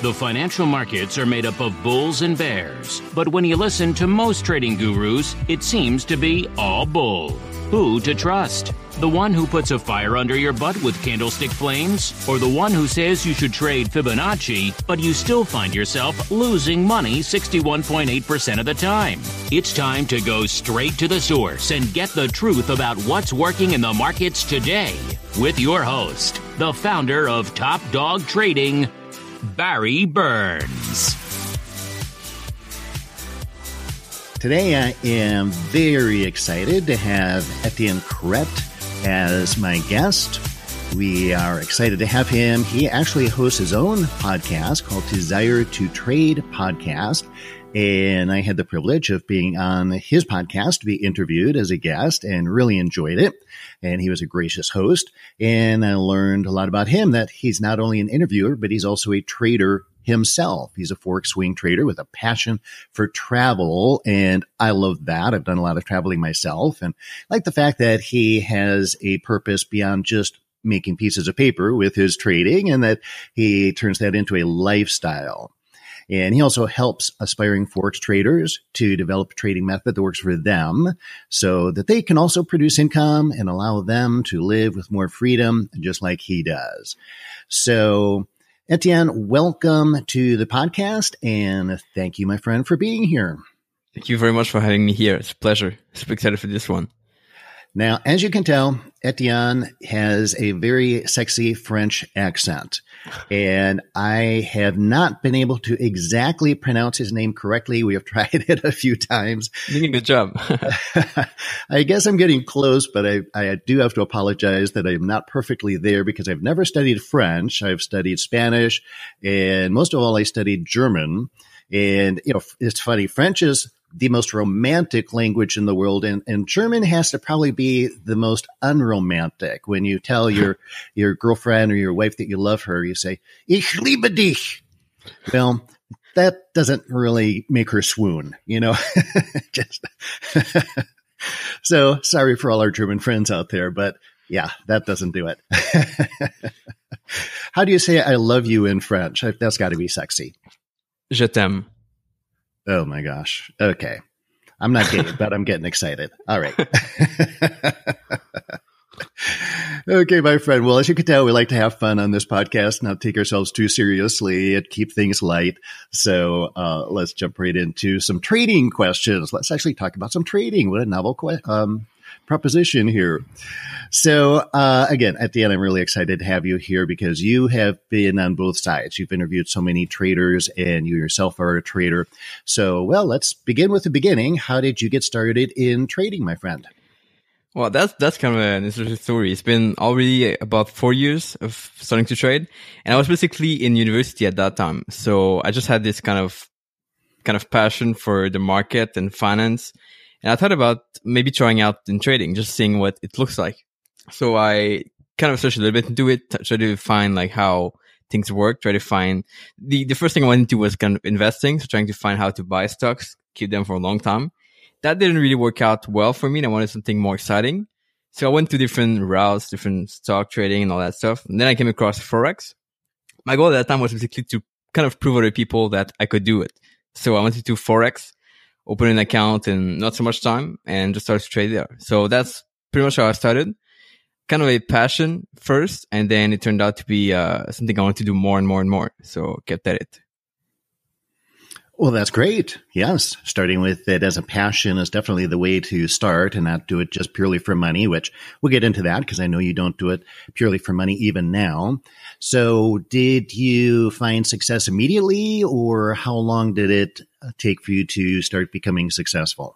The financial markets are made up of bulls and bears, but when you listen to most trading gurus, it seems to be all bull. Who to trust? The one who puts a fire under your butt with candlestick flames? Or the one who says you should trade Fibonacci, but you still find yourself losing money 61.8% of the time? It's time to go straight to the source and get the truth about what's working in the markets today with your host, the founder of Top Dog Trading, Barry Burns. Today I am very excited to have Etienne Crette as my guest. We are excited to have him. He actually hosts his own podcast called Desire to Trade Podcast. And I had the privilege of being on his podcast to be interviewed as a guest and really enjoyed it. And he was a gracious host. And I learned a lot about him, that he's not only an interviewer, but he's also a trader himself. He's a forex swing trader with a passion for travel. And I love that. I've done a lot of traveling myself. And I like the fact that he has a purpose beyond just making pieces of paper with his trading, and that he turns that into a lifestyle. And he also helps aspiring forex traders to develop a trading method that works for them so that they can also produce income and allow them to live with more freedom, just like he does. So, Etienne, welcome to the podcast, and thank you, my friend, for being here. Thank you very much for having me here. It's a pleasure. I'm excited for this one. Now, as you can tell, Etienne has a very sexy French accent, and I have not been able to exactly pronounce his name correctly. We have tried it a few times. You're doing a good job. I guess I'm getting close, but I do have to apologize that I'm not perfectly there because I've never studied French. I've studied Spanish, and most of all, I studied German. And, you know, it's funny, French is the most romantic language in the world, and German has to probably be the most unromantic. When you tell your girlfriend or your wife that you love her, you say, "Ich liebe dich." Well, that doesn't really make her swoon, you know. Just so sorry for all our German friends out there, but yeah, that doesn't do it. How do you say "I love you" in French? That's got to be sexy. Je t'aime. Oh my gosh. Okay. I'm not getting it, but I'm getting excited. All right. Okay, my friend. Well, as you can tell, we like to have fun on this podcast, not take ourselves too seriously and keep things light. So let's jump right into some trading questions. Let's actually talk about some trading. What a novel proposition here. So again, at the end, I'm really excited to have you here because you have been on both sides. You've interviewed so many traders, and you yourself are a trader. So, well, let's begin with the beginning. How did you get started in trading, my friend? Well, that's kind of an interesting story. It's been already about 4 years of starting to trade, and I was basically in university at that time. So I just had this kind of passion for the market and finance. And I thought about maybe trying out in trading, just seeing what it looks like. So I kind of searched a little bit into it, try to find like how things work, try to find the first thing I went into was kind of investing. So trying to find how to buy stocks, keep them for a long time. That didn't really work out well for me. And I wanted something more exciting. So I went to different routes, different stock trading and all that stuff. And then I came across Forex. My goal at that time was basically to kind of prove other people that I could do it. So I wanted to do Forex, open an account in not so much time, and just start to trade there. So that's pretty much how I started. Kind of a passion first, and then it turned out to be something I wanted to do more and more and more. So kept at it. Well, that's great. Yes. Starting with it as a passion is definitely the way to start, and not do it just purely for money, which we'll get into that because I know you don't do it purely for money even now. So did you find success immediately, or how long did it take for you to start becoming successful?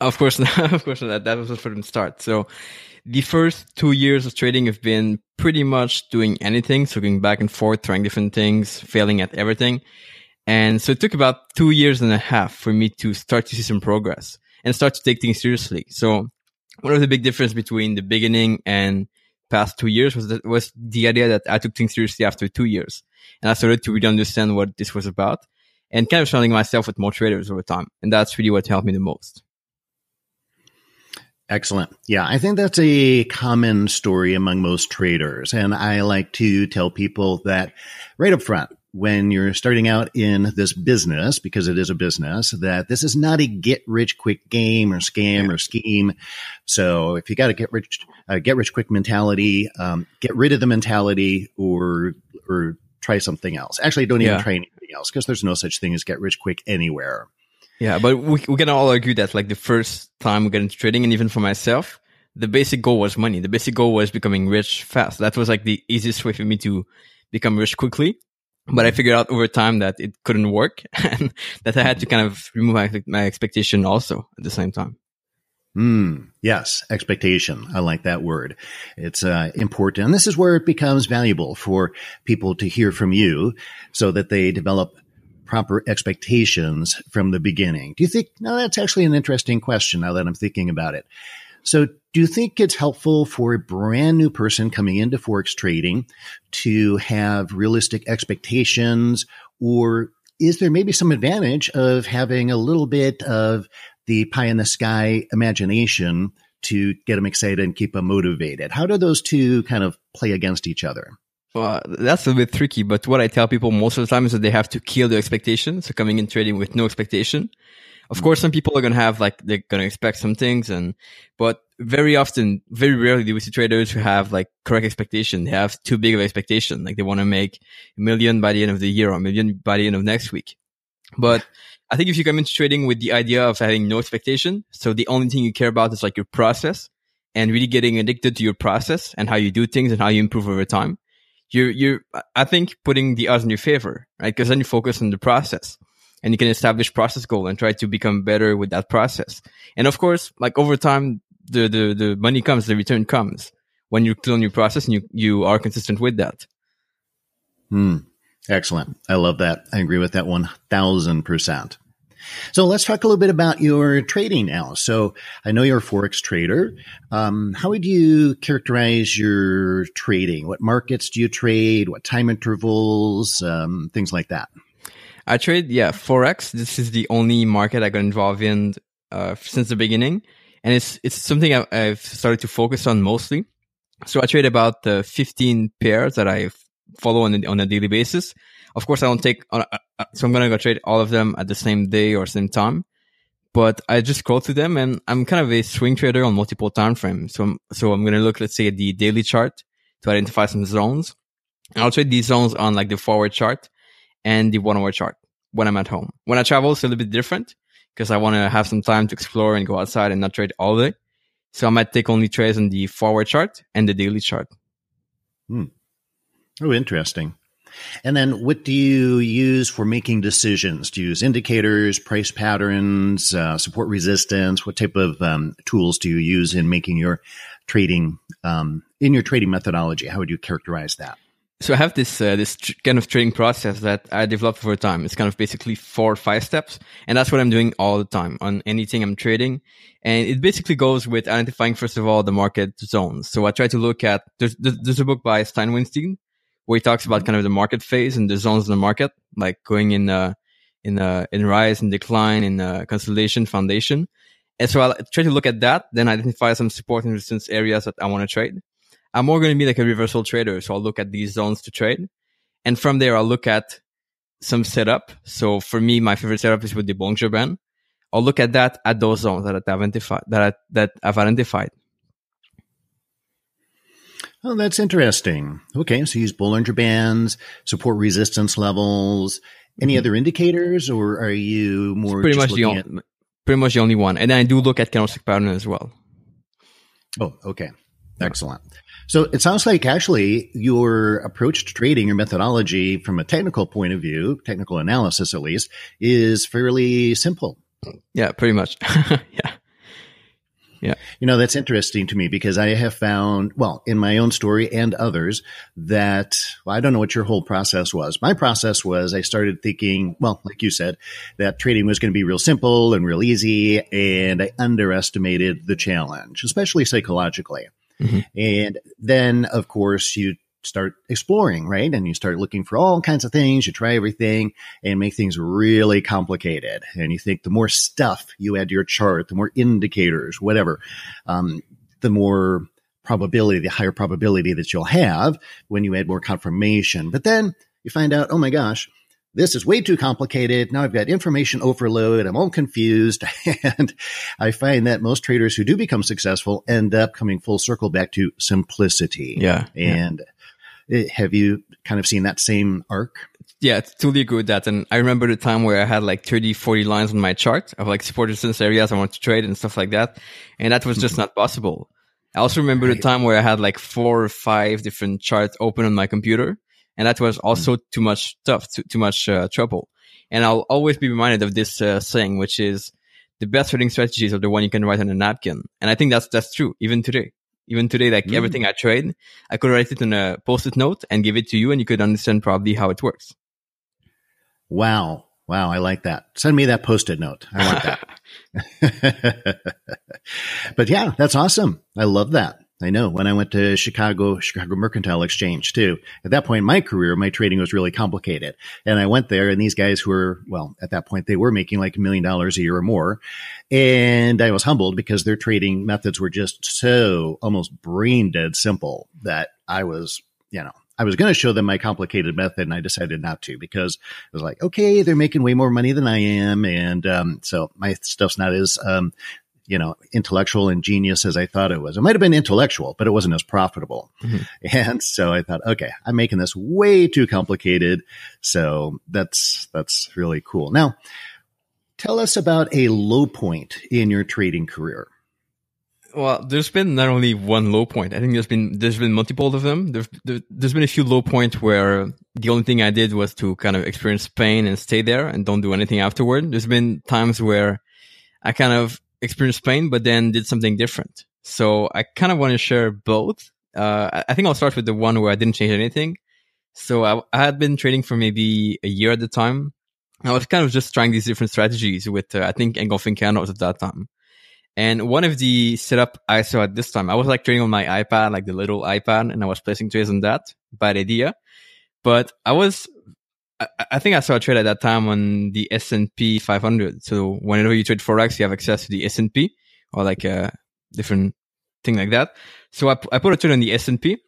Of course not. Of course not. That was just from the start. So the first 2 years of trading have been pretty much doing anything. So going back and forth, trying different things, failing at everything. And so it took about 2.5 years for me to start to see some progress and start to take things seriously. So one of the big difference between the beginning and past 2 years was the idea that I took things seriously after 2 years. And I started to really understand what this was about and kind of surrounding myself with more traders over time. And that's really what helped me the most. Excellent. Yeah, I think that's a common story among most traders. And I like to tell people that right up front, when you're starting out in this business, because it is a business, that this is not a get rich quick game or scam or scheme. So if you got a get rich quick mentality, get rid of the mentality, or try something else. Actually, don't even try anything else, because there's no such thing as get rich quick anywhere. Yeah, but we can all argue that, like, the first time we got into trading, and even for myself, the basic goal was money. The basic goal was becoming rich fast. That was like the easiest way for me to become rich quickly. But I figured out over time that it couldn't work, and that I had to kind of remove my expectation also at the same time. Yes, expectation. I like that word. It's important. And this is where it becomes valuable for people to hear from you, so that they develop proper expectations from the beginning. Do you think, now that's actually an interesting question now that I'm thinking about it. So do you think it's helpful for a brand new person coming into Forex trading to have realistic expectations, or is there maybe some advantage of having a little bit of the pie in the sky imagination to get them excited and keep them motivated? How do those two kind of play against each other? Well, that's a bit tricky, but what I tell people most of the time is that they have to kill their expectations. So coming in trading with no expectation. Of course, some people are going to have, like, they're going to expect some things, but very often, very rarely do we see traders who have, like, correct expectation. They have too big of expectation. Like, they want to make $1 million by the end of the year, or $1 million by the end of next week. But I think if you come into trading with the idea of having no expectation, so the only thing you care about is, like, your process, and really getting addicted to your process and how you do things and how you improve over time, you're, I think, putting the odds in your favor, right? Because then you focus on the process. And you can establish process goal and try to become better with that process. And of course, like, over time, the money comes, the return comes when you clone your process and you are consistent with that. Excellent. I love that. I agree with that 1,000%. So let's talk a little bit about your trading now. So I know you're a Forex trader. How would you characterize your trading? What markets do you trade? What time intervals? Things like that. I trade, Forex. This is the only market I got involved in since the beginning. And it's something I've started to focus on mostly. So I trade about 15 pairs that I follow on a daily basis. Of course, I don't take... so I'm going to go trade all of them at the same day or same time. But I just scroll through them, and I'm kind of a swing trader on multiple time frames. So I'm going to look, let's say, at the daily chart to identify some zones. And I'll trade these zones on, like, the forward chart and the 1-hour chart when I'm at home. When I travel, it's a little bit different because I want to have some time to explore and go outside and not trade all day. So I might take only trades on the forward chart and the daily chart. Oh, interesting. And then what do you use for making decisions? Do you use indicators, price patterns, support resistance? What type of tools do you use in making your trading, in your trading methodology? How would you characterize that? So I have this this kind of trading process that I developed over time. It's kind of basically 4 or 5 steps, and that's what I'm doing all the time on anything I'm trading. And it basically goes with identifying, first of all, the market zones. So I try to look at, there's a book by Stein Weinstein where he talks about kind of the market phase and the zones in the market, like going in rise and decline, in consolidation, foundation. And so I try to look at that, then identify some support and resistance areas that I want to trade. I'm more going to be like a reversal trader. So I'll look at these zones to trade. And from there, I'll look at some setup. So for me, my favorite setup is with the Bollinger Band. I'll look at that at those zones that I've identified. Oh, that's interesting. Okay. So you use Bollinger Bands, support resistance levels, any other indicators, or are you more pretty much the only one. And I do look at candlestick pattern as well. Oh, okay. Excellent. So it sounds like actually your approach to trading, your methodology from a technical point of view, technical analysis at least, is fairly simple. Yeah, pretty much. Yeah. You know, that's interesting to me because I have found, well, in my own story and others that, well, I don't know what your whole process was. My process was I started thinking, well, like you said, that trading was going to be real simple and real easy. And I underestimated the challenge, especially psychologically. And then, of course, you start exploring, right? And you start looking for all kinds of things. You try everything and make things really complicated. And you think the more stuff you add to your chart, the more indicators, whatever, the more probability, the higher probability that you'll have when you add more confirmation. But then you find out, oh my gosh, this is way too complicated. Now I've got information overload. I'm all confused. And I find that most traders who do become successful end up coming full circle back to simplicity. Yeah. And have you kind of seen that same arc? Yeah, I totally agree with that. And I remember the time where I had like 30, 40 lines on my chart of like support resistance areas I want to trade and stuff like that. And that was just not possible. I also remember the time where I had like 4 or 5 different charts open on my computer. And that was also too much stuff, too much trouble. And I'll always be reminded of this saying, which is the best trading strategies are the one you can write on a napkin. And I think that's true. Even today, like everything I trade, I could write it on a post-it note and give it to you and you could understand probably how it works. Wow. I like that. Send me that post-it note. I want that. But yeah, that's awesome. I love that. I know when I went to Chicago Mercantile Exchange too, at that point in my career, my trading was really complicated. And I went there and these guys were, well, at that point, they were making like $1 million a year or more. And I was humbled because their trading methods were just so almost brain dead simple that I was going to show them my complicated method, and I decided not to because I was like, okay, they're making way more money than I am. And so my stuff's not as intellectual and genius as I thought it was. It might have been intellectual, but it wasn't as profitable. And so I thought, okay, I'm making this way too complicated. So that's really cool. Now, tell us about a low point in your trading career. Well, there's been not only one low point. I think there's been multiple of them. There's been a few low points where the only thing I did was to kind of experience pain and stay there and don't do anything afterward. There's been times where I kind of experienced pain, but then did something different. So I kind of want to share both. I think I'll start with the one where I didn't change anything. So I had been trading for maybe a year at the time. I was kind of just trying these different strategies with, I think, engulfing candles at that time. And one of the setup I saw at this time, I was like trading on my iPad, like the little iPad, and I was placing trades on that. Bad idea. But I think I saw a trade at that time on the S&P 500. So whenever you trade Forex, you have access to the S&P or like a different thing like that. So I put a trade on the S&P,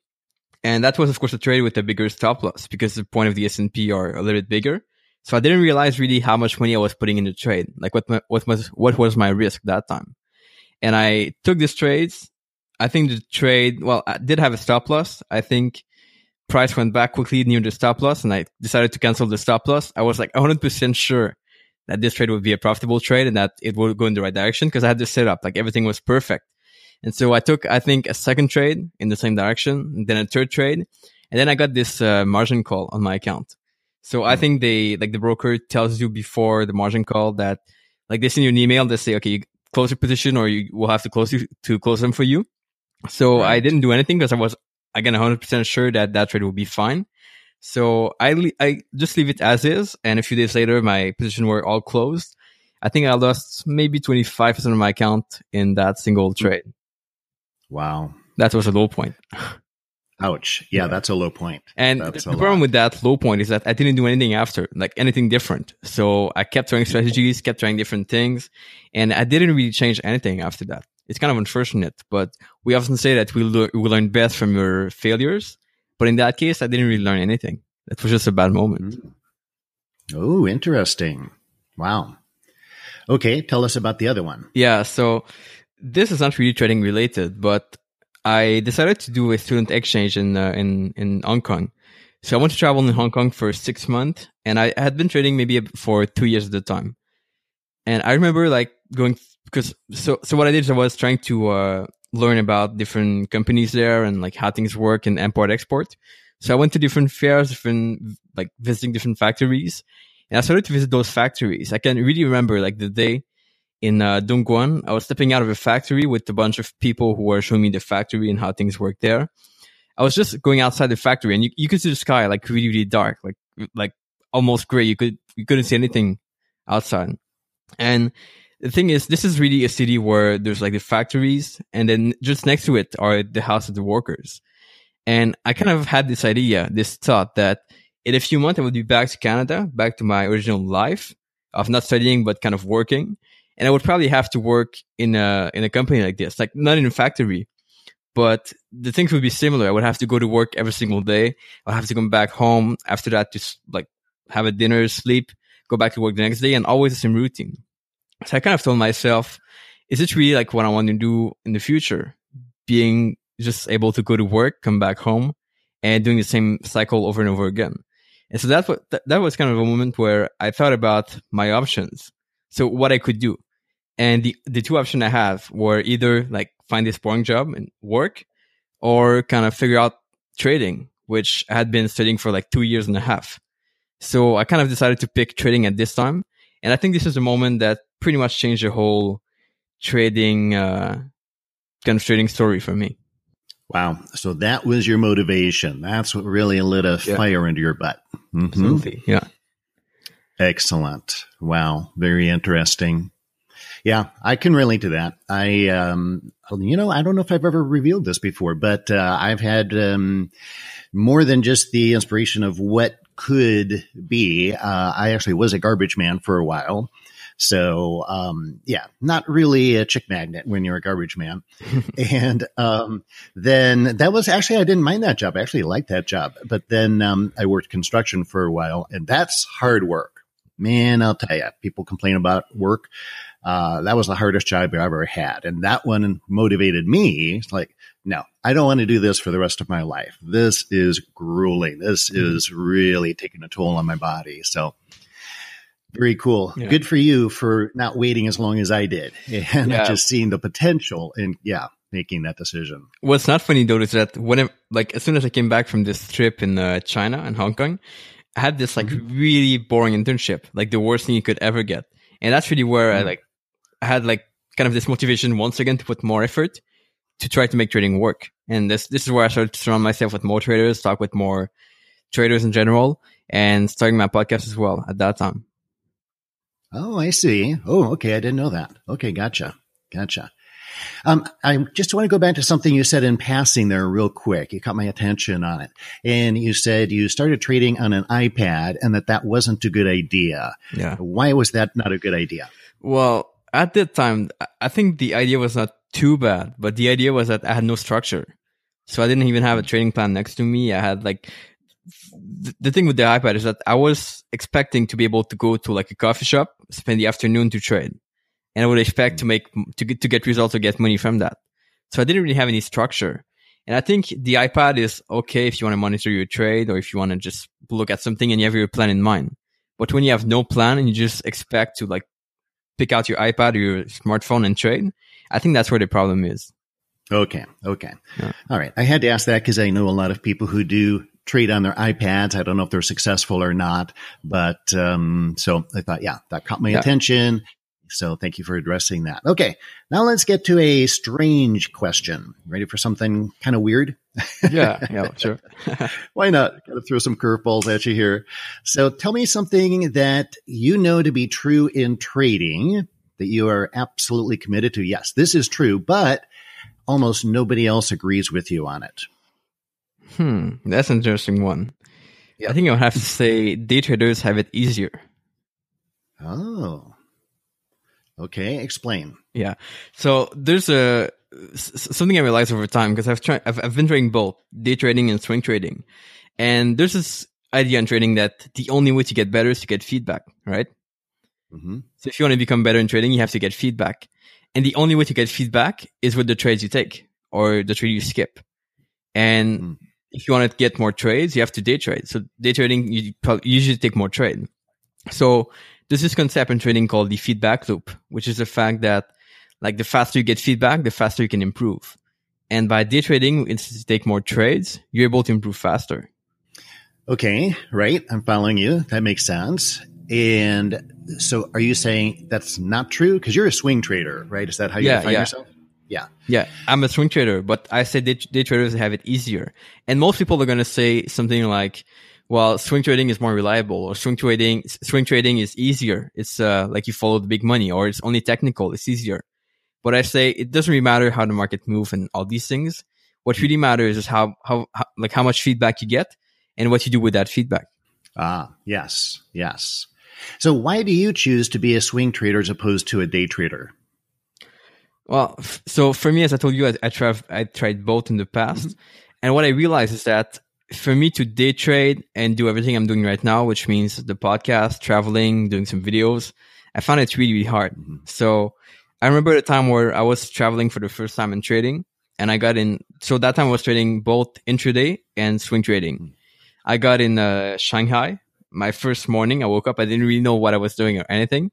and that was, of course, a trade with a bigger stop loss because the point of the S&P are a little bit bigger. So I didn't realize really how much money I was putting in the trade, like what was my risk that time. And I took these trades. I think the trade, well, I did have a stop loss. I think price went back quickly near the stop loss, and I decided to cancel the stop loss. I was like 100% sure that this trade would be a profitable trade and that it would go in the right direction because I had this set up, like everything was perfect. And so I took, I think, a second trade in the same direction, and then a third trade, and then I got this margin call on my account. So I think the broker tells you before the margin call that, like, they send you an email, they say, okay, you close your position or you will have to close them for you. So right. I didn't do anything because I was, again, 100% sure that trade will be fine. So I just leave it as is. And a few days later, my position were all closed. I think I lost maybe 25% of my account in that single trade. Wow. That was a low point. Ouch. Yeah, that's a low point. And the problem with that low point is that I didn't do anything after, like anything different. So I kept trying strategies, kept trying different things. And I didn't really change anything after that. It's kind of unfortunate, but we often say that we learn best from your failures. But in that case, I didn't really learn anything. That was just a bad moment. Oh, interesting. Wow. Okay, tell us about the other one. Yeah, so this is not really trading related, but I decided to do a student exchange in Hong Kong. So I went to travel in Hong Kong for 6 months, and I had been trading maybe for 2 years at the time. And I remember like going... Because so what I did is I was trying to learn about different companies there and like how things work and import export. So I went to different fairs, visiting different factories, and I started to visit those factories. I can really remember like the day in Dongguan, I was stepping out of a factory with a bunch of people who were showing me the factory and how things work there. I was just going outside the factory, and you could see the sky like really, really dark, like almost gray. You couldn't see anything outside, and the thing is, this is really a city where there's like the factories, and then just next to it are the house of the workers. And I kind of had this idea, this thought that in a few months I would be back to Canada, back to my original life of not studying, but kind of working. And I would probably have to work in a company like this, like not in a factory, But the things would be similar. I would have to go to work every single day. I'd have to come back home after that, just like have a dinner, sleep, go back to work the next day, and always the same routine. So I kind of told myself, is it really like what I want to do in the future? Being just able to go to work, come back home, and doing the same cycle over and over again. And so that was kind of a moment where I thought about my options. So what I could do. And the two options I have were either like find this boring job and work, or kind of figure out trading, which I had been studying for like 2.5 years. So I kind of decided to pick trading at this time. And I think this is a moment that pretty much changed the whole trading, kind of trading story for me. Wow. So that was your motivation. That's what really lit a fire into your butt. Mm-hmm. Absolutely. Yeah. Excellent. Wow. Very interesting. Yeah, I can relate to that. I don't know if I've ever revealed this before, but I've had more than just the inspiration of what could be. I actually was a garbage man for a while. So, not really a chick magnet when you're a garbage man. And then that was actually, I didn't mind that job. I actually liked that job. But then I worked construction for a while, and that's hard work. Man, I'll tell you, people complain about work. That was the hardest job I ever had. And that one motivated me. It's like, no, I don't want to do this for the rest of my life. This is grueling. This is really taking a toll on my body. So very cool. Yeah. Good for you for not waiting as long as I did and just seeing the potential and making that decision. What's not funny though is that as soon as I came back from this trip in China and Hong Kong, I had this really boring internship, like the worst thing you could ever get. And that's really where I had like kind of this motivation once again to put more effort to try to make trading work. And this is where I started to surround myself with more traders, talk with more traders in general, and starting my podcast as well at that time. Oh, I see. Oh, okay. I didn't know that. Okay. Gotcha. I just want to go back to something you said in passing there real quick. You caught my attention on it. And you said you started trading on an iPad and that wasn't a good idea. Yeah. Why was that not a good idea? Well, at that time, I think the idea was not too bad, but the idea was that I had no structure. So I didn't even have a trading plan next to me. I had like the thing with the iPad is that I was expecting to be able to go to like a coffee shop, spend the afternoon to trade. And I would expect to get results or get money from that. So I didn't really have any structure. And I think the iPad is okay if you want to monitor your trade or if you want to just look at something and you have your plan in mind. But when you have no plan and you just expect to like pick out your iPad or your smartphone and trade, I think that's where the problem is. Okay. Yeah. All right. I had to ask that because I know a lot of people who do trade on their iPads. I don't know if they're successful or not. But so I thought, that caught my attention. So thank you for addressing that. Okay, now let's get to a strange question. Ready for something kind of weird? Yeah, sure. Why not? Gotta throw some curveballs at you here. So tell me something that you know to be true in trading that you are absolutely committed to. Yes, this is true, but almost nobody else agrees with you on it. That's an interesting one. Yeah. I think I would have to say day traders have it easier. Oh, okay, explain. Yeah, so there's something I realized over time because I've been trading both day trading and swing trading, and there's this idea in trading that the only way to get better is to get feedback, right? Mm-hmm. So if you want to become better in trading, you have to get feedback, and the only way to get feedback is with the trades you take or the trade you skip. And if you want to get more trades, you have to day trade. So day trading, you usually take more trade. So there's this concept in trading called the feedback loop, which is the fact that like the faster you get feedback, the faster you can improve. And by day trading, it's to take more trades, you're able to improve faster. Okay, right. I'm following you. That makes sense. And so are you saying that's not true? Because you're a swing trader, right? Is that how you define yourself? Yeah, I'm a swing trader, but I say day traders have it easier. And most people are going to say something like, well, swing trading is more reliable, or swing trading is easier. It's like you follow the big money, or it's only technical. It's easier. But I say it doesn't really matter how the market moves and all these things. What really matters is how much feedback you get and what you do with that feedback. Ah, yes. So why do you choose to be a swing trader as opposed to a day trader? Well, so for me, as I told you, I tried both in the past. Mm-hmm. And what I realized is that for me to day trade and do everything I'm doing right now, which means the podcast, traveling, doing some videos, I found it really hard. Mm-hmm. So I remember the time where I was traveling for the first time and trading, and I got in. So that time I was trading both intraday and swing trading. Mm-hmm. I got in Shanghai. My first morning, I woke up. I didn't really know what I was doing or anything,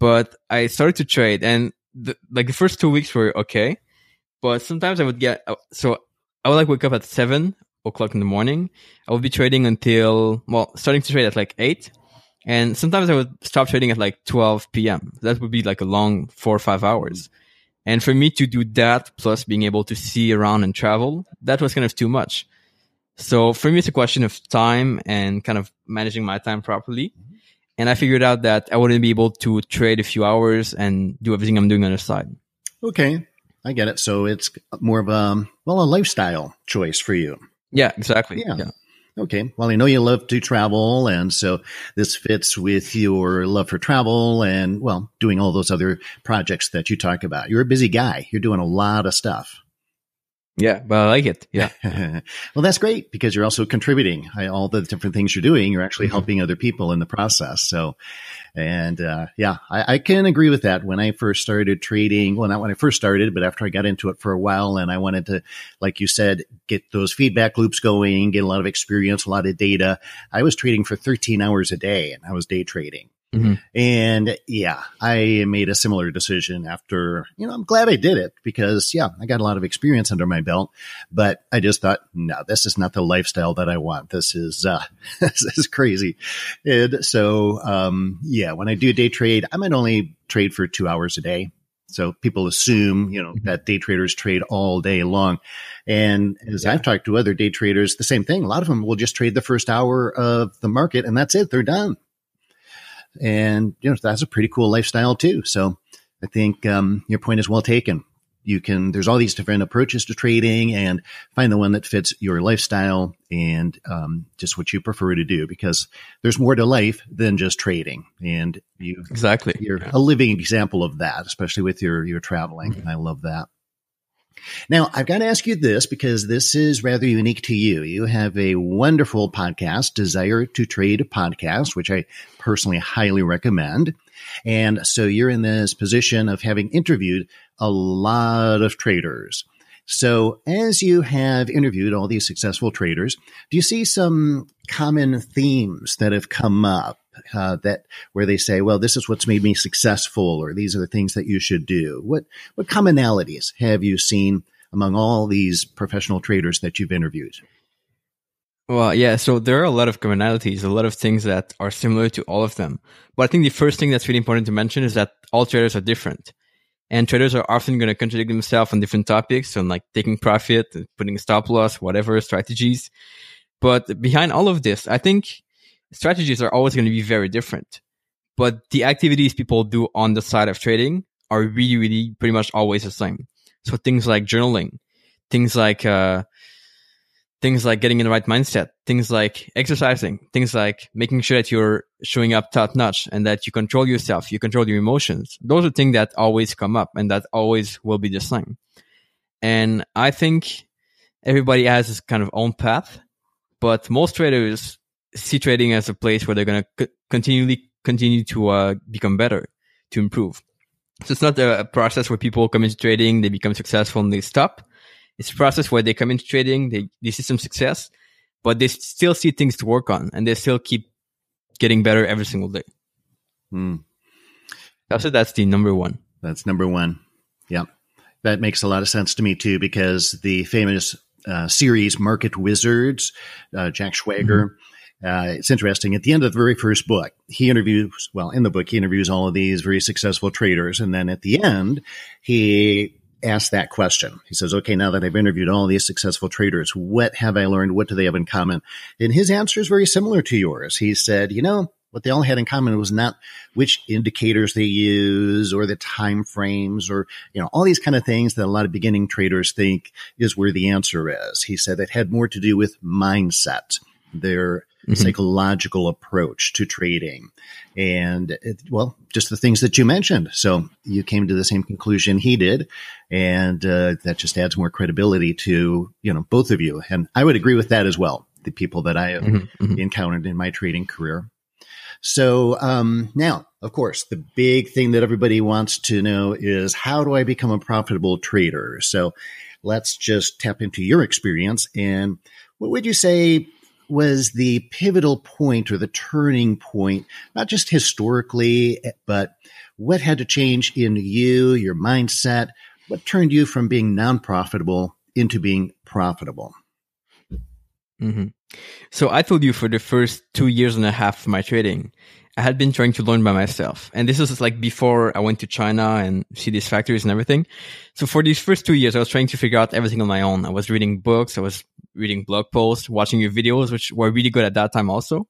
but I started to trade. And the first 2 weeks were okay, but sometimes I would get I would wake up at 7 o'clock in the morning. I would be trading until starting to trade at 8, and sometimes I would stop trading at 12 p.m. That would be a long 4 or 5 hours, and for me to do that plus being able to see around and travel, that was kind of too much. So for me, it's a question of time and kind of managing my time properly. And I figured out that I wouldn't be able to trade a few hours and do everything I'm doing on the side. Okay, I get it. So it's more of a lifestyle choice for you. Yeah, exactly. Yeah. Okay. Well, I know you love to travel, and so this fits with your love for travel and, doing all those other projects that you talk about. You're a busy guy. You're doing a lot of stuff. Yeah, but I like it. Yeah. Well, that's great, because you're also contributing. All the different things you're doing, you're actually helping other people in the process. So, and I can agree with that. When I first started trading, well, not when I first started, but after I got into it for a while, and I wanted to, like you said, get those feedback loops going, get a lot of experience, a lot of data. I was trading for 13 hours a day, and I was day trading. Mm-hmm. And I made a similar decision after, I'm glad I did it, because I got a lot of experience under my belt, but I just thought, no, this is not the lifestyle that I want. This is, this is crazy. And so, when I do day trade, I might only trade for 2 hours a day. So people assume, that day traders trade all day long. And as I've talked to other day traders, the same thing. A lot of them will just trade the first hour of the market, and that's it. They're done. And, that's a pretty cool lifestyle too. So I think your point is well taken. There's all these different approaches to trading, and find the one that fits your lifestyle and just what you prefer to do, because there's more to life than just trading. And you're a living example of that, especially with your traveling. Mm-hmm. I love that. Now, I've got to ask you this, because this is rather unique to you. You have a wonderful podcast, Desire to Trade Podcast, which I personally highly recommend. And so you're in this position of having interviewed a lot of traders. So as you have interviewed all these successful traders, do you see some common themes that have come up where they say, well, this is what's made me successful, or these are the things that you should do? What commonalities have you seen among all these professional traders that you've interviewed? Well, yeah, so there are a lot of commonalities, a lot of things that are similar to all of them. But I think the first thing that's really important to mention is that all traders are different. And traders are often going to contradict themselves on different topics, on taking profit, putting stop loss, whatever strategies. But behind all of this, I think strategies are always going to be very different. But the activities people do on the side of trading are really, really pretty much always the same. So things like journaling, things like getting in the right mindset, things like exercising, things like making sure that you're showing up top notch and that you control yourself, you control your emotions. Those are things that always come up and that always will be the same. And I think everybody has this kind of own path, but most traders see trading as a place where they're going to continue to become better, to improve. So it's not a process where people come into trading, they become successful, and they stop. It's a process where they come into trading, they see some success, but they still see things to work on, and they still keep getting better every single day. Mm. So that's the number one. That's number one. Yeah. That makes a lot of sense to me too, because the famous series Market Wizards, Jack Schwager, mm-hmm. It's interesting. At the end of the very first book, he interviews all of these very successful traders. And then at the end, he asks that question. He says, okay, now that I've interviewed all these successful traders, what have I learned? What do they have in common? And his answer is very similar to yours. He said, what they all had in common was not which indicators they use or the time frames or, all these kind of things that a lot of beginning traders think is where the answer is. He said it had more to do with mindset, their psychological approach to trading. And well, just the things that you mentioned. So you came to the same conclusion he did. And that just adds more credibility to, you know, both of you. And I would agree with that as well. The people that I have encountered in my trading career. So now, of course, the big thing that everybody wants to know is how do I become a profitable trader? So let's just tap into your experience. And what would you say was the pivotal point or the turning point, not just historically, but what had to change in you, your mindset? What turned you from being non-profitable into being profitable? So I told you for the first 2 years and a half of my trading, I had been trying to learn by myself. And this was like before I went to China and see these factories and everything. So for these first 2 years, I was trying to figure out everything on my own. I was reading books. I was reading blog posts, watching your videos, which were really good at that time also.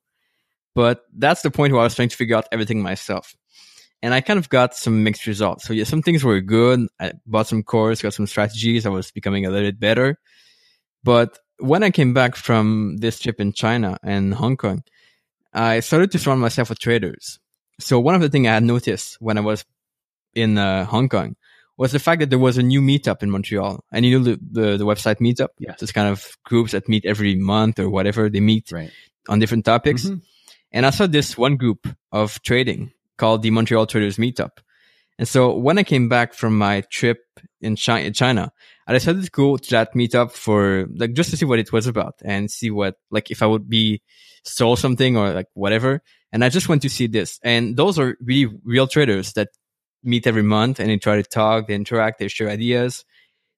But that's the point where I was trying to figure out everything myself. And I kind of got some mixed results. So yeah, some things were good. I bought some course, got some strategies. I was becoming a little bit better. But when I came back from this trip in China and Hong Kong, I started to surround myself with traders. So one of the things I had noticed when I was in Hong Kong was the fact that there was a new meetup in Montreal. And you know the website Meetup? Yes. It's kind of groups that meet every month or whatever. They meet on different topics. And I saw this one group of trading called the Montreal Traders Meetup. And so when I came back from my trip in China, I decided to go to that meetup for like just to see what it was about and see what, like, if I would be sold something or like whatever. And I just went to see this. And those are really real traders that meet every month and they try to talk, they interact, they share ideas.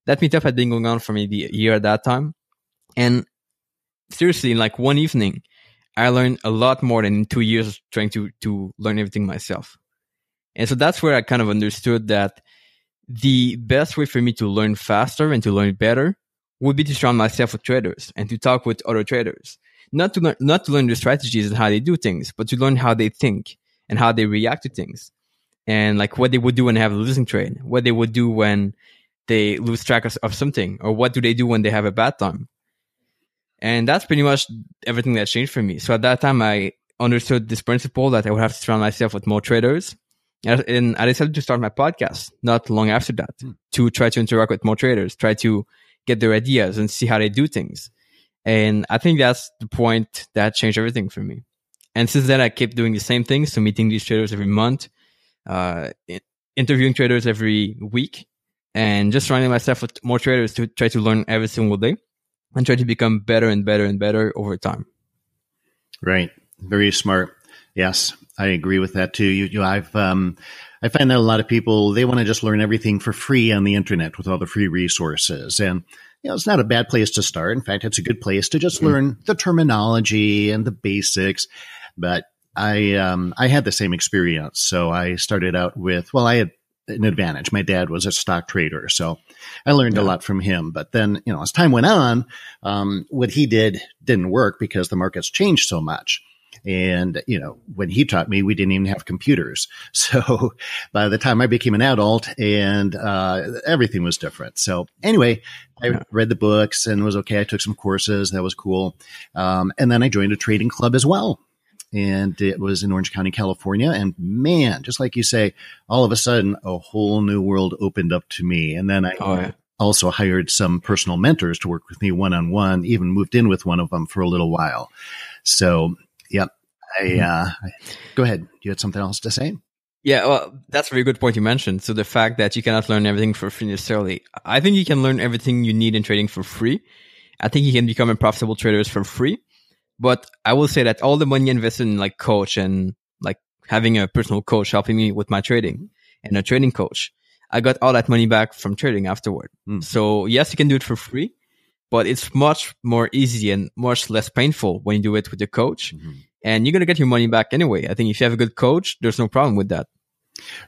That meetup had been going on for maybe a year at that time. And seriously, in like one evening, I learned a lot more than in 2 years trying to learn everything myself. And so that's where I kind of understood that the best way for me to learn faster and to learn better would be to surround myself with traders and to talk with other traders. Not to learn the strategies and how they do things, but to learn how they think and how they react to things. And like what they would do when they have a losing trade, what they would do when they lose track of something, or what do they do when they have a bad time. And that's pretty much everything that changed for me. So at that time, I understood this principle that I would have to surround myself with more traders. And I decided to start my podcast not long after that to try to interact with more traders, try to get their ideas and see how they do things. And I think that's the point that changed everything for me. And since then, I kept doing the same things. So meeting these traders every month, interviewing traders every week, and just surrounding myself with more traders to try to learn every single day and try to become better and better and better over time. Right. Very smart. Yes, I agree with that too. I find that a lot of people, they want to just learn everything for free on the internet with all the free resources. And, you know, it's not a bad place to start. In fact, it's a good place to just learn the terminology and the basics. But I had the same experience. So I started out with, well, I had an advantage. My dad was a stock trader, so I learned a lot from him. But then, you know, as time went on, what he did didn't work because the markets changed so much. And, you know, when he taught me, we didn't even have computers. So by the time I became an adult and everything was different. So anyway, I read the books and was okay. I took some courses. That was cool. And then I joined a trading club as well. And it was in Orange County, California. And man, just like you say, all of a sudden, a whole new world opened up to me. And then I also hired some personal mentors to work with me one-on-one, even moved in with one of them for a little while. So go ahead. You had something else to say? Yeah, well, that's a very good point you mentioned. So the fact that you cannot learn everything for free necessarily. I think you can learn everything you need in trading for free. I think you can become a profitable trader for free. But I will say that all the money invested in like coach and like having a personal coach helping me with my trading and a trading coach, I got all that money back from trading afterward. So yes, you can do it for free. But it's much more easy and much less painful when you do it with a coach. And you're going to get your money back anyway. I think if you have a good coach, there's no problem with that.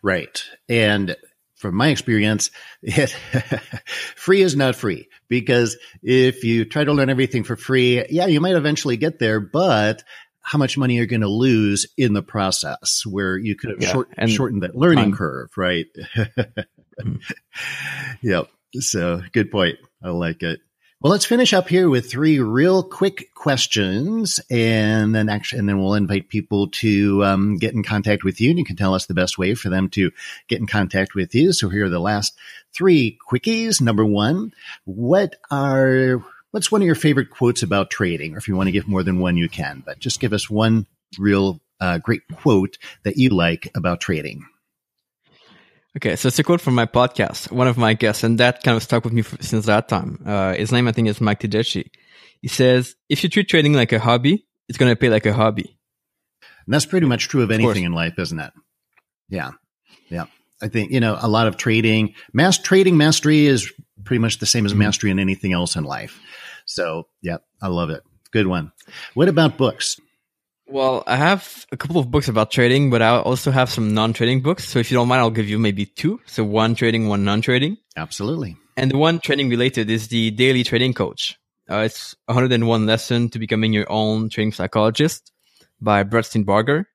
Right. And from my experience, free is not free. Because if you try to learn everything for free, yeah, you might eventually get there. But how much money you're going to lose in the process where you could have shortened that learning curve, right? Yep. So good point. I like it. Well, let's finish up here with three real quick questions, and then we'll invite people to get in contact with you, and you can tell us the best way for them to get in contact with you. So here are the last three quickies. Number one, what's one of your favorite quotes about trading? Or if you want to give more than one, you can, but just give us one real great quote that you like about trading. Okay, so it's a quote from my podcast, one of my guests, and that kind of stuck with me since that time. His name, I think, is Mike Tidashi. He says, if you treat trading like a hobby, it's going to pay like a hobby. And that's pretty much true of anything in life, isn't it? Yeah. Yeah. I think, a lot of trading mastery is pretty much the same as mastery in anything else in life. So, yeah, I love it. Good one. What about books? Well, I have a couple of books about trading, but I also have some non-trading books. So if you don't mind, I'll give you maybe two. So one trading, one non-trading. Absolutely. And the one trading related is the Daily Trading Coach. It's 101 Lessons to Becoming Your Own Trading Psychologist by Brett Steenbarger.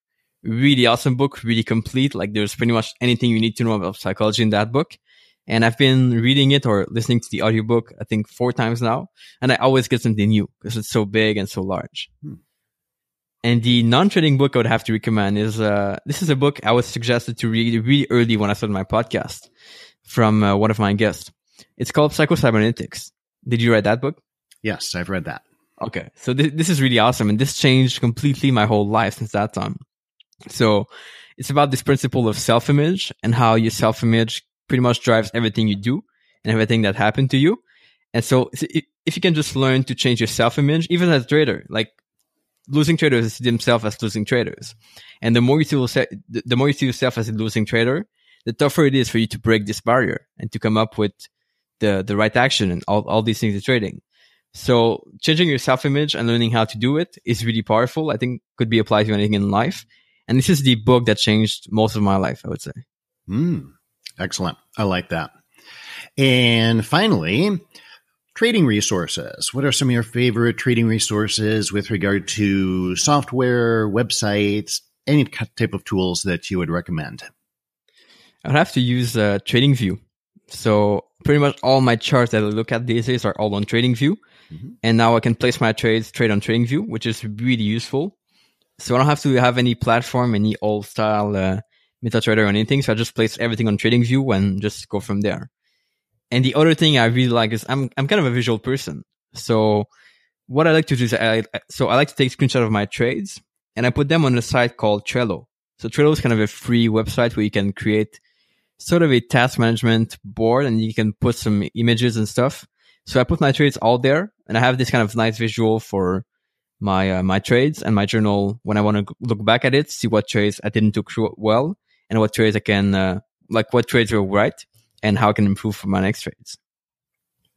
Really awesome book, really complete. Like there's pretty much anything you need to know about psychology in that book. And I've been reading it or listening to the audiobook, I think 4 times now. And I always get something new because it's so big and so large. And the non-trading book I would have to recommend is, this is a book I was suggested to read really early when I started my podcast from one of my guests. It's called Psycho-Cybernetics. Did you read that book? Yes, I've read that. Okay. So this is really awesome. And this changed completely my whole life since that time. So it's about this principle of self-image and how your self-image pretty much drives everything you do and everything that happened to you. And so if you can just learn to change your self-image, even as a trader, like, losing traders see themselves as losing traders. And the more you see yourself as a losing trader, the tougher it is for you to break this barrier and to come up with the right action and all these things in trading. So changing your self-image and learning how to do it is really powerful. I think could be applied to anything in life. And this is the book that changed most of my life, I would say. Excellent. I like that. And finally, trading resources. What are some of your favorite trading resources with regard to software, websites, any type of tools that you would recommend? I'd have to use TradingView. So pretty much all my charts that I look at these days are all on TradingView. And now I can place my trade on TradingView, which is really useful. So I don't have to have any platform, any old style MetaTrader or anything. So I just place everything on TradingView and just go from there. And the other thing I really like is I'm kind of a visual person. So what I like to do is I like to take screenshots of my trades and I put them on a site called Trello. So Trello is kind of a free website where you can create sort of a task management board and you can put some images and stuff. So I put my trades all there and I have this kind of nice visual for my trades and my journal when I want to look back at it, see what trades I didn't do well and what trades I can, what trades were right. And how I can improve for my next trades.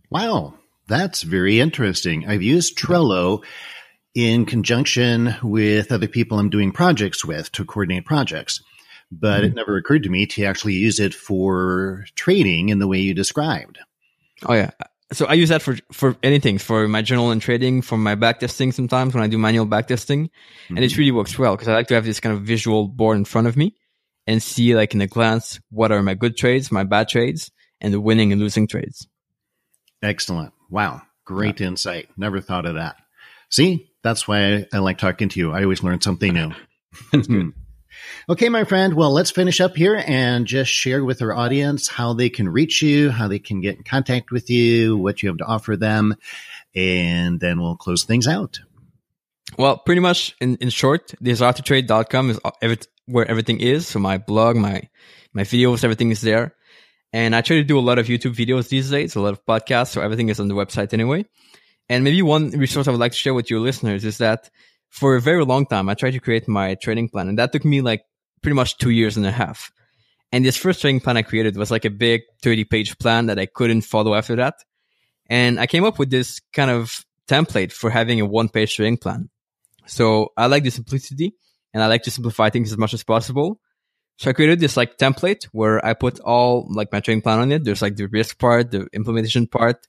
Wow, that's very interesting. I've used Trello in conjunction with other people I'm doing projects with to coordinate projects, but it never occurred to me to actually use it for trading in the way you described. Oh, yeah. So I use that for anything, for my journal and trading, for my backtesting sometimes when I do manual backtesting. And it really works well because I like to have this kind of visual board in front of me. And see, like in a glance, what are my good trades, my bad trades, and the winning and losing trades. Excellent. Wow. Great insight. Never thought of that. See, that's why I like talking to you. I always learn something new. That's good. Okay, my friend. Well, let's finish up here and just share with our audience how they can reach you, how they can get in contact with you, what you have to offer them, and then we'll close things out. Well, pretty much in short, DesireToTrade.com is where everything is. So my blog, my videos, everything is there. And I try to do a lot of YouTube videos these days, a lot of podcasts. So everything is on the website anyway. And maybe one resource I would like to share with your listeners is that for a very long time, I tried to create my trading plan. And that took me like pretty much 2.5 years. And this first trading plan I created was like a big 30-page plan that I couldn't follow after that. And I came up with this kind of template for having a 1-page trading plan. So I like the simplicity. And I like to simplify things as much as possible. So I created this like template where I put all like my trading plan on it. There's like the risk part, the implementation part,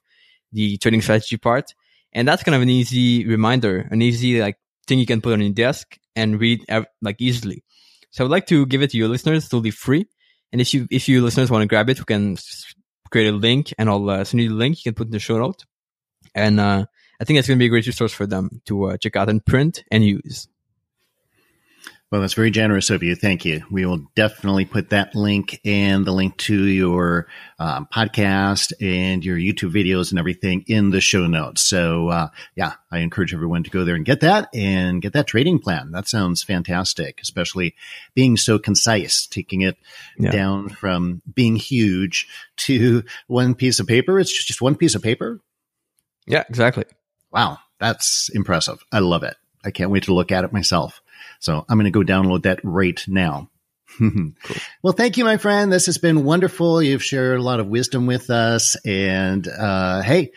the trading strategy part. And that's kind of an easy reminder, an easy like thing you can put on your desk and read like easily. So I would like to give it to your listeners totally free. And if you listeners want to grab it, we can create a link and I'll send you the link. You can put in the show note. And I think that's going to be a great resource for them to check out and print and use. Well, that's very generous of you. Thank you. We will definitely put that link and the link to your podcast and your YouTube videos and everything in the show notes. So, yeah, I encourage everyone to go there and get that trading plan. That sounds fantastic, especially being so concise, taking it down from being huge to one piece of paper. It's just one piece of paper. Yeah, exactly. Wow. That's impressive. I love it. I can't wait to look at it myself. So I'm going to go download that right now. Cool. Well, thank you, my friend. This has been wonderful. You've shared a lot of wisdom with us. And hey,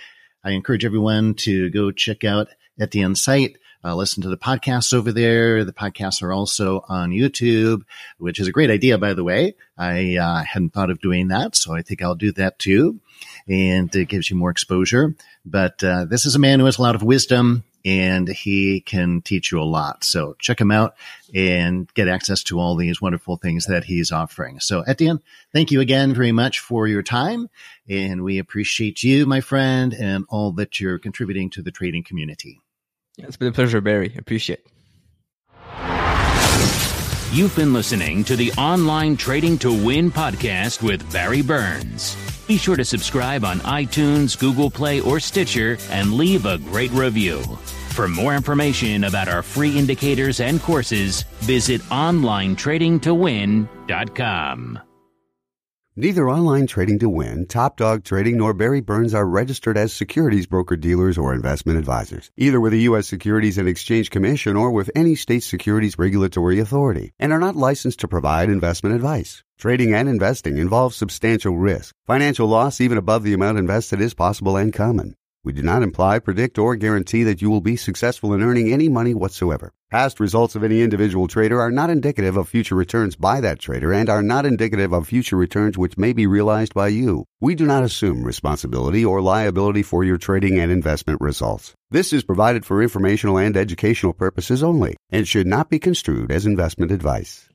I encourage everyone to go check out Etienne's site. Listen to the podcasts over there. The podcasts are also on YouTube, which is a great idea, by the way. I hadn't thought of doing that, so I think I'll do that too. And it gives you more exposure. But this is a man who has a lot of wisdom, and he can teach you a lot. So check him out and get access to all these wonderful things that he's offering. So Etienne, thank you again very much for your time. And we appreciate you, my friend, and all that you're contributing to the trading community. It's been a pleasure, Barry. Appreciate it. You've been listening to the Online Trading to Win podcast with Barry Burns. Be sure to subscribe on iTunes, Google Play, or Stitcher and leave a great review. For more information about our free indicators and courses, visit OnlineTradingToWin.com. Neither Online Trading to Win, Top Dog Trading, nor Barry Burns are registered as securities broker-dealers or investment advisors, either with the U.S. Securities and Exchange Commission or with any state securities regulatory authority, and are not licensed to provide investment advice. Trading and investing involves substantial risk. Financial loss even above the amount invested is possible and common. We do not imply, predict, or guarantee that you will be successful in earning any money whatsoever. Past results of any individual trader are not indicative of future returns by that trader and are not indicative of future returns which may be realized by you. We do not assume responsibility or liability for your trading and investment results. This is provided for informational and educational purposes only and should not be construed as investment advice.